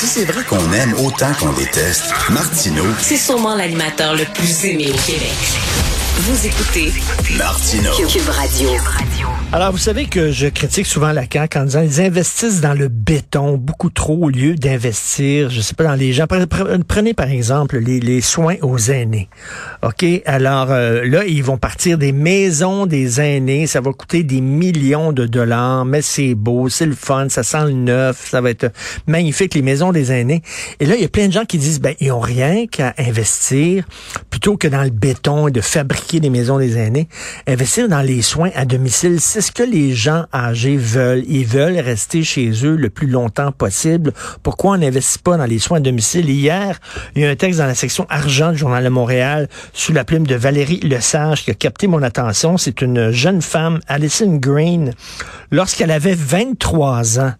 Si c'est vrai qu'on aime autant qu'on déteste, Martineau, c'est sûrement l'animateur le plus aimé au Québec. Vous écoutez Martineau, Cube Radio. Alors, vous savez que je critique souvent la CAQ en disant qu'ils investissent dans le béton beaucoup trop au lieu d'investir, je sais pas, dans les gens. Prenez par exemple les soins aux aînés. OK? Alors là, ils vont partir des maisons des aînés. Ça va coûter des millions de dollars, mais c'est beau, c'est le fun, ça sent le neuf, ça va être magnifique, les maisons des aînés. Et là, il y a plein de gens qui disent, ben, ils ont rien qu'à investir plutôt que dans le béton et de fabriquer des maisons des aînés. Investir dans les soins à domicile, c'est ce que les gens âgés veulent. Ils veulent rester chez eux le plus longtemps possible. Pourquoi on n'investit pas dans les soins à domicile? Hier, il y a un texte dans la section argent du Journal de Montréal sous la plume de Valérie Lesage qui a capté mon attention. C'est une jeune femme, Alison Green. Lorsqu'elle avait 23 ans,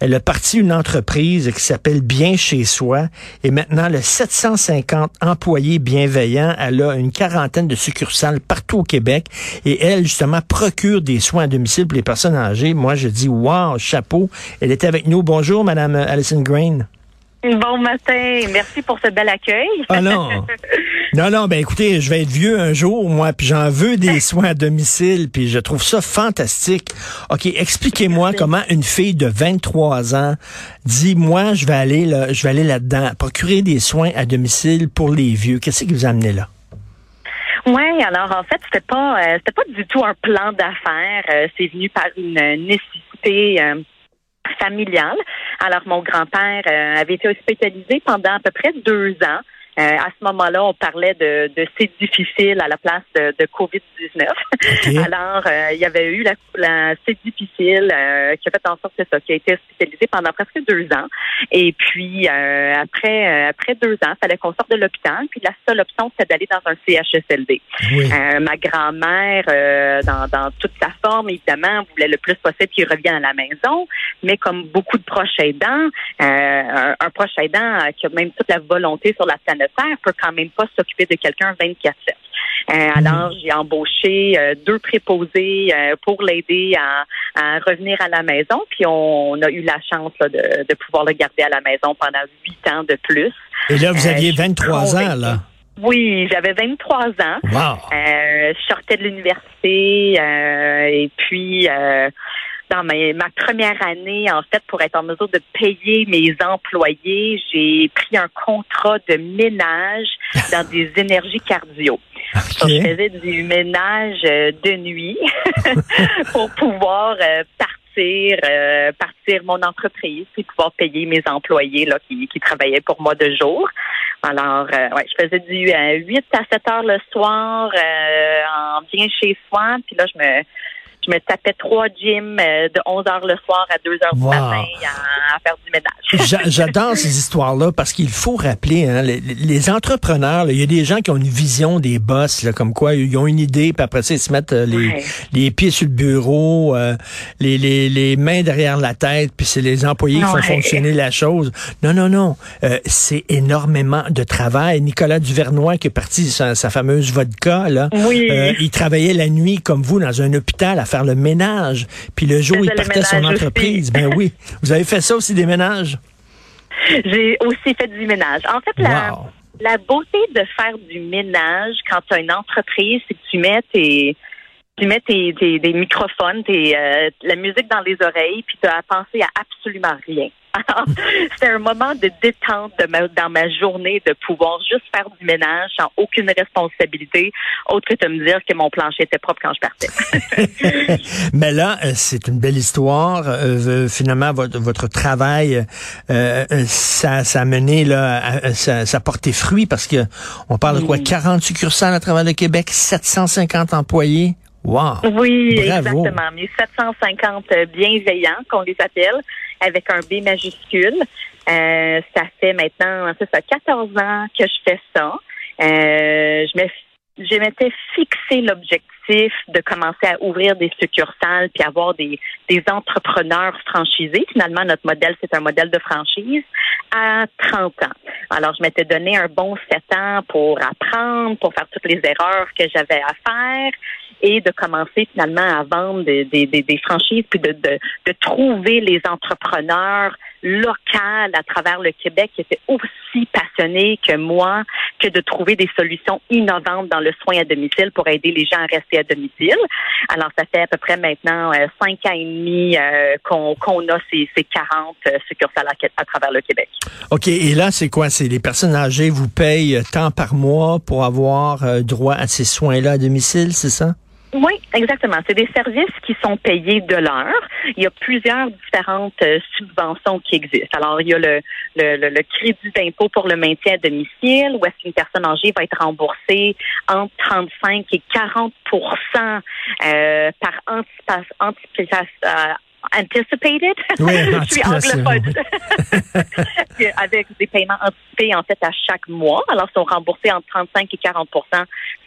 elle a parti une entreprise qui s'appelle Bien chez soi et maintenant, le 750 employés bienveillants. Elle a une quarantaine de succursales partout au Québec et elle, justement, procure des soins à domicile pour les personnes âgées. Moi, je dis, wow, chapeau. Elle était avec nous. Bonjour, Madame Alison Green. Bon matin. Merci pour ce bel accueil. Ah non. Non, ben écoutez, je vais être vieux un jour, moi, puis j'en veux des soins à domicile, puis je trouve ça fantastique. OK, expliquez-moi comment une fille de 23 ans dit, moi, je vais aller là-dedans, procurer des soins à domicile pour les vieux. Qu'est-ce qui vous a amené là? Oui, alors en fait, c'était pas du tout un plan d'affaires. C'est venu par une nécessité familiale. Alors, mon grand-père avait été hospitalisé pendant à peu près 2 ans. À ce moment-là, on parlait de C-difficile à la place de COVID-19. Okay. Alors, il y avait eu la C-difficile qui a fait en sorte que ça, qui a été hospitalisé pendant presque 2 ans. Et puis, après 2 ans, il fallait qu'on sorte de l'hôpital. Puis, la seule option, c'était d'aller dans un CHSLD. Oui. Ma grand-mère, dans toute sa forme, évidemment, voulait le plus possible qu'il revienne à la maison. Mais comme beaucoup de proches aidants, un proche aidant qui a même toute la volonté sur la planète, peut quand même pas s'occuper de quelqu'un 24/7. Alors, j'ai embauché 2 préposés pour l'aider à revenir à la maison. Puis, on a eu la chance là, de pouvoir le garder à la maison pendant 8 ans de plus. Et là, vous aviez 23 ans, là? Oui, j'avais 23 ans. Wow. Je sortais de l'université et puis... dans ma première année, en fait, pour être en mesure de payer mes employés, j'ai pris un contrat de ménage dans des énergies cardio. Okay. Donc, je faisais du ménage de nuit pour pouvoir partir mon entreprise et pouvoir payer mes employés là qui travaillaient pour moi de jour. Alors, je faisais du 8 à 7 heures le soir en bien chez soi. Puis là, je me tapais 3 gyms de 11h le soir à 2h du matin à faire du ménage. J'adore ces histoires-là parce qu'il faut rappeler, hein, les entrepreneurs, il y a des gens qui ont une vision des boss, là, comme quoi ils ont une idée, puis après ça, ils se mettent les pieds sur le bureau, les mains derrière la tête, puis c'est les employés qui font fonctionner la chose. Non. C'est énormément de travail. Nicolas Duvernois, qui est parti sa fameuse vodka, là, oui. Il travaillait la nuit, comme vous, dans un hôpital à faire le ménage, puis le jour il partait son entreprise. Ben oui. Vous avez fait ça aussi, des ménages? J'ai aussi fait du ménage. En fait, la beauté de faire du ménage quand tu as une entreprise, c'est que tu mets tes microphones, la musique dans les oreilles, puis tu as à penser à absolument rien. Alors, c'était un moment de détente dans ma journée de pouvoir juste faire du ménage sans aucune responsabilité, autre que de me dire que mon plancher était propre quand je partais. Mais là, c'est une belle histoire. Finalement, votre travail, ça a mené, là, ça a porté fruit parce que on parle de quoi? 40 succursales à travers le Québec, 750 employés. Wow! Oui, bravo. Exactement. Mais 750 bienveillants, qu'on les appelle, avec un B majuscule. Ça fait maintenant, 14 ans que je fais ça. Je m'étais fixé l'objectif de commencer à ouvrir des succursales puis avoir des entrepreneurs franchisés. Finalement, notre modèle, c'est un modèle de franchise à 30 ans. Alors, je m'étais donné un bon 7 ans pour apprendre, pour faire toutes les erreurs que j'avais à faire et de commencer finalement à vendre des franchises puis de trouver les entrepreneurs locaux à travers le Québec qui étaient aussi passionnés que moi, que de trouver des solutions innovantes dans le soin à domicile pour aider les gens à rester à domicile. Alors, ça fait à peu près maintenant 5 ans et demi qu'on a ces 40 succursales à travers le Québec. OK. Et là, c'est quoi? C'est les personnes âgées vous payent tant par mois pour avoir droit à ces soins-là à domicile, c'est ça? Oui, exactement. C'est des services qui sont payés de l'heure. Il y a plusieurs différentes subventions qui existent. Alors, il y a le crédit d'impôt pour le maintien à domicile, où est-ce qu'une personne âgée va être remboursée entre 35 et 40 % par anticipation. Anticipated. Oui, je suis anglophone. Avec des paiements anticipés, en fait, à chaque mois. Alors, ils sont remboursés entre 35 et 40 %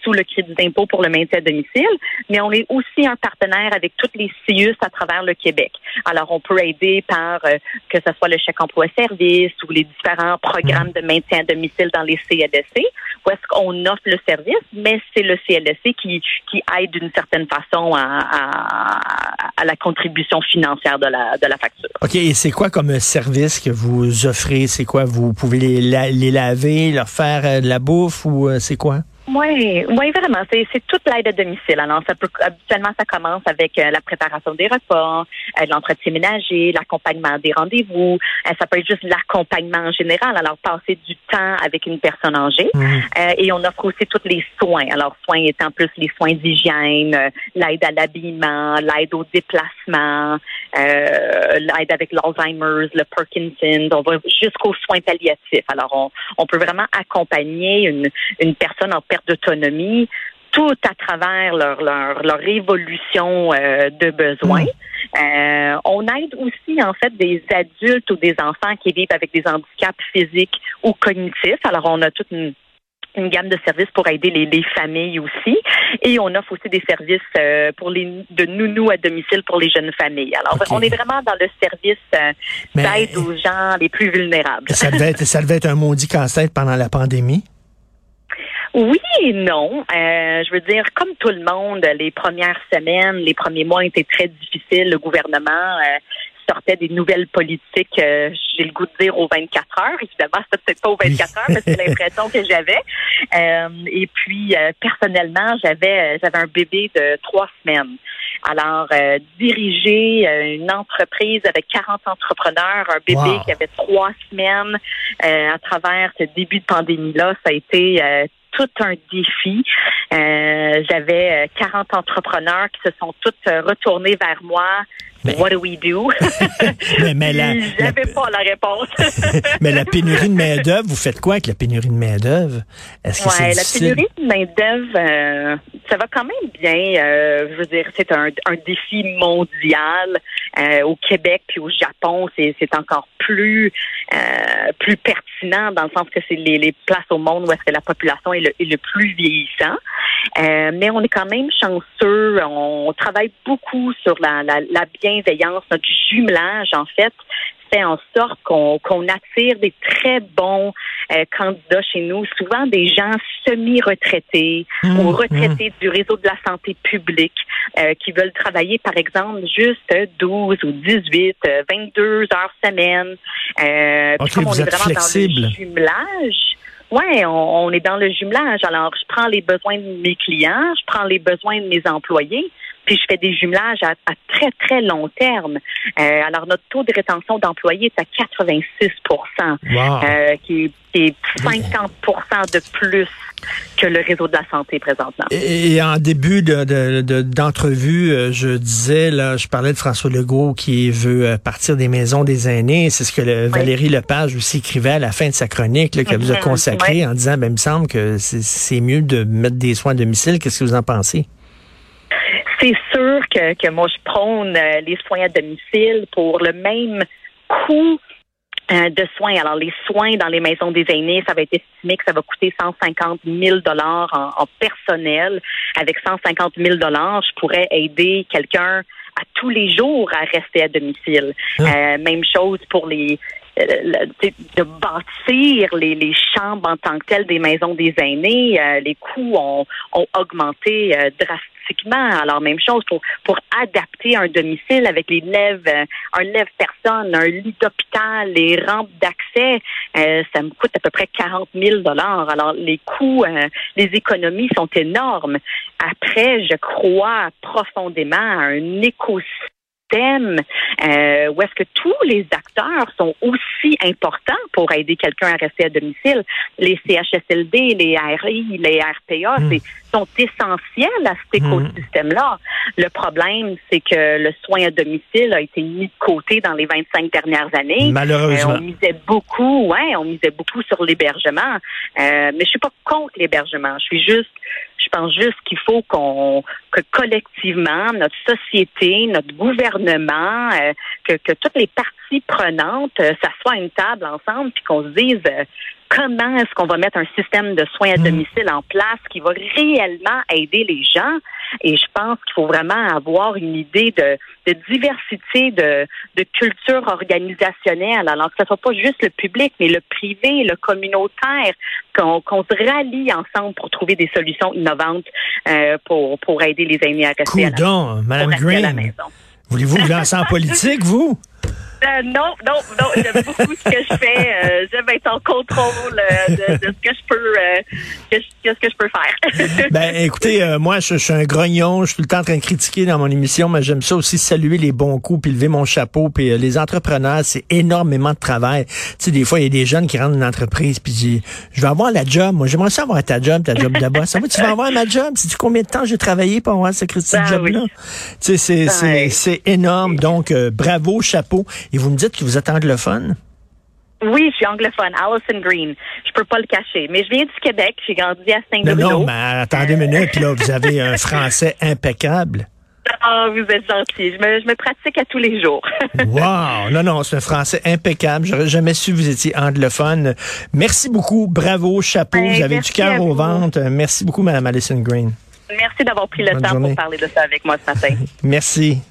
sous le crédit d'impôt pour le maintien à domicile. Mais on est aussi un partenaire avec toutes les CIUSSS à travers le Québec. Alors, on peut aider par, que ce soit le chèque emploi-service ou les différents programmes de maintien à domicile dans les CLSC, où est-ce qu'on offre le service, mais c'est le CLSC qui aide d'une certaine façon à la contribution financière de la facture. OK, et c'est quoi comme service que vous offrez? C'est quoi? Vous pouvez les laver, leur faire de la bouffe ou c'est quoi? Oui, vraiment. C'est toute l'aide à domicile. Alors, habituellement, ça commence avec la préparation des repas, l'entretien ménager, l'accompagnement des rendez-vous. Ça peut être juste l'accompagnement en général. Alors, passer du temps avec une personne âgée. Et on offre aussi tous les soins. Alors, soins étant plus les soins d'hygiène, l'aide à l'habillement, l'aide au déplacement, l'aide avec l'Alzheimer's, le Parkinson. On va jusqu'aux soins palliatifs. Alors, on peut vraiment accompagner une personne en perte d'autonomie, tout à travers leur évolution de besoins. On aide aussi, en fait, des adultes ou des enfants qui vivent avec des handicaps physiques ou cognitifs. Alors, on a toute une gamme de services pour aider les familles aussi. Et on offre aussi des services pour de nounous à domicile pour les jeunes familles. Alors, okay. On est vraiment dans le service d'aide aux gens les plus vulnérables. Ça devait être un maudit casse-tête pendant la pandémie? Oui et non. Je veux dire, comme tout le monde, les premières semaines, les premiers mois étaient très difficiles. Le gouvernement sortait des nouvelles politiques, j'ai le goût de dire, aux 24 heures. Évidemment, c'était peut-être pas aux 24 heures, mais c'est l'impression que j'avais. Et puis, personnellement, j'avais un bébé de 3 semaines. Alors, diriger une entreprise avec 40 entrepreneurs, un bébé qui avait 3 semaines à travers ce début de pandémie-là, ça a été tout un défi. J'avais 40 entrepreneurs qui se sont tous retournés vers moi. Mais, what do we do? J'avais pas la réponse. Mais la pénurie de main-d'œuvre, vous faites quoi avec la pénurie de main-d'œuvre? Est-ce que c'est difficile? La pénurie de main-d'œuvre, ça va quand même bien. Je veux dire, c'est un défi mondial. Au Québec puis au Japon, c'est encore plus pertinent dans le sens que c'est les places au monde où est-ce que la population est le plus vieillissant. Mais on est quand même chanceux. On travaille beaucoup sur la bienveillance, notre jumelage, en fait, fait en sorte qu'on attire des très bons candidats chez nous, souvent des gens semi-retraités ou retraités du réseau de la santé publique qui veulent travailler, par exemple, juste 12 ou 18, 22 heures semaine. Puis comme on est vraiment flexible dans le jumelage, oui, on est dans le jumelage. Alors, je prends les besoins de mes clients, je prends les besoins de mes employés, puis je fais des jumelages à très, très long terme. Alors, notre taux de rétention d'employés est à 86 %, qui est 50 % de plus que le réseau de la santé présentement. Et en début d'entrevue, je disais, là, je parlais de François Legault qui veut partir des maisons des aînés. C'est ce que Valérie Lepage aussi écrivait à la fin de sa chronique, là, que vous a consacrée en disant, ben, il me semble que c'est mieux de mettre des soins à domicile. Qu'est-ce que vous en pensez? C'est sûr que moi, je prône les soins à domicile pour le même coût de soins. Alors, les soins dans les maisons des aînés, ça va être estimé que ça va coûter 150 000 $ en personnel. Avec 150 000 $ je pourrais aider quelqu'un à tous les jours à rester à domicile. Même chose pour les de bâtir les chambres en tant que telles des maisons des aînés, les coûts ont augmenté drastiquement. Alors, même chose pour adapter un domicile avec les lève-personne, un lit d'hôpital, les rampes d'accès, ça me coûte à peu près 40 000 $. Alors, les coûts, les économies sont énormes. Après, je crois profondément à un écosystème où est-ce que tous les acteurs sont aussi importants pour aider quelqu'un à rester à domicile. Les CHSLD, les RI, les RPA sont essentiels à cet écosystème-là. Le problème, c'est que le soin à domicile a été mis de côté dans les 25 dernières années. Malheureusement. On misait beaucoup sur l'hébergement. Mais je suis pas contre l'hébergement. Je pense juste qu'il faut que collectivement, notre société, notre gouvernement, que toutes les parties prenantes s'assoient à une table ensemble puis qu'on se dise comment est-ce qu'on va mettre un système de soins à domicile en place qui va réellement aider les gens. Et je pense qu'il faut vraiment avoir une idée de diversité, de culture organisationnelle. Alors que ce ne soit pas juste le public, mais le privé, le communautaire, qu'on se rallie ensemble pour trouver des solutions innovantes pour aider les aînés à rester à la maison. Voulez-vous vous lancer en politique, vous? Non, j'aime beaucoup ce que je fais. J'aime être en contrôle de ce que je peux faire. Ben, écoutez, moi, je suis un grognon. Je suis tout le temps en train de critiquer dans mon émission, mais j'aime ça aussi saluer les bons coups, puis lever mon chapeau. Puis les entrepreneurs, c'est énormément de travail. Tu sais, des fois, il y a des jeunes qui rentrent dans une entreprise, puis disent, je vais avoir la job. Moi, j'aimerais ça avoir ta job là-bas. Ça, moi, tu vas avoir ma job. Sais-tu combien de temps j'ai travaillé pour avoir ce job-là? Oui. Tu sais, c'est énorme. Donc, bravo, chapeau. Et vous me dites que vous êtes anglophone? Oui, je suis anglophone. Alison Green. Je peux pas le cacher. Mais je viens du Québec. J'ai grandi à Saint-Denis. Non, mais attendez une minute. Là, vous avez un français impeccable. Ah, vous êtes gentil. Je me pratique à tous les jours. Wow! Non, c'est un français impeccable. J'aurais jamais su que vous étiez anglophone. Merci beaucoup. Bravo. Chapeau. Vous avez du cœur au ventre. Merci beaucoup, Mme Alison Green. Merci d'avoir pris le temps pour parler de ça avec moi ce matin. Merci.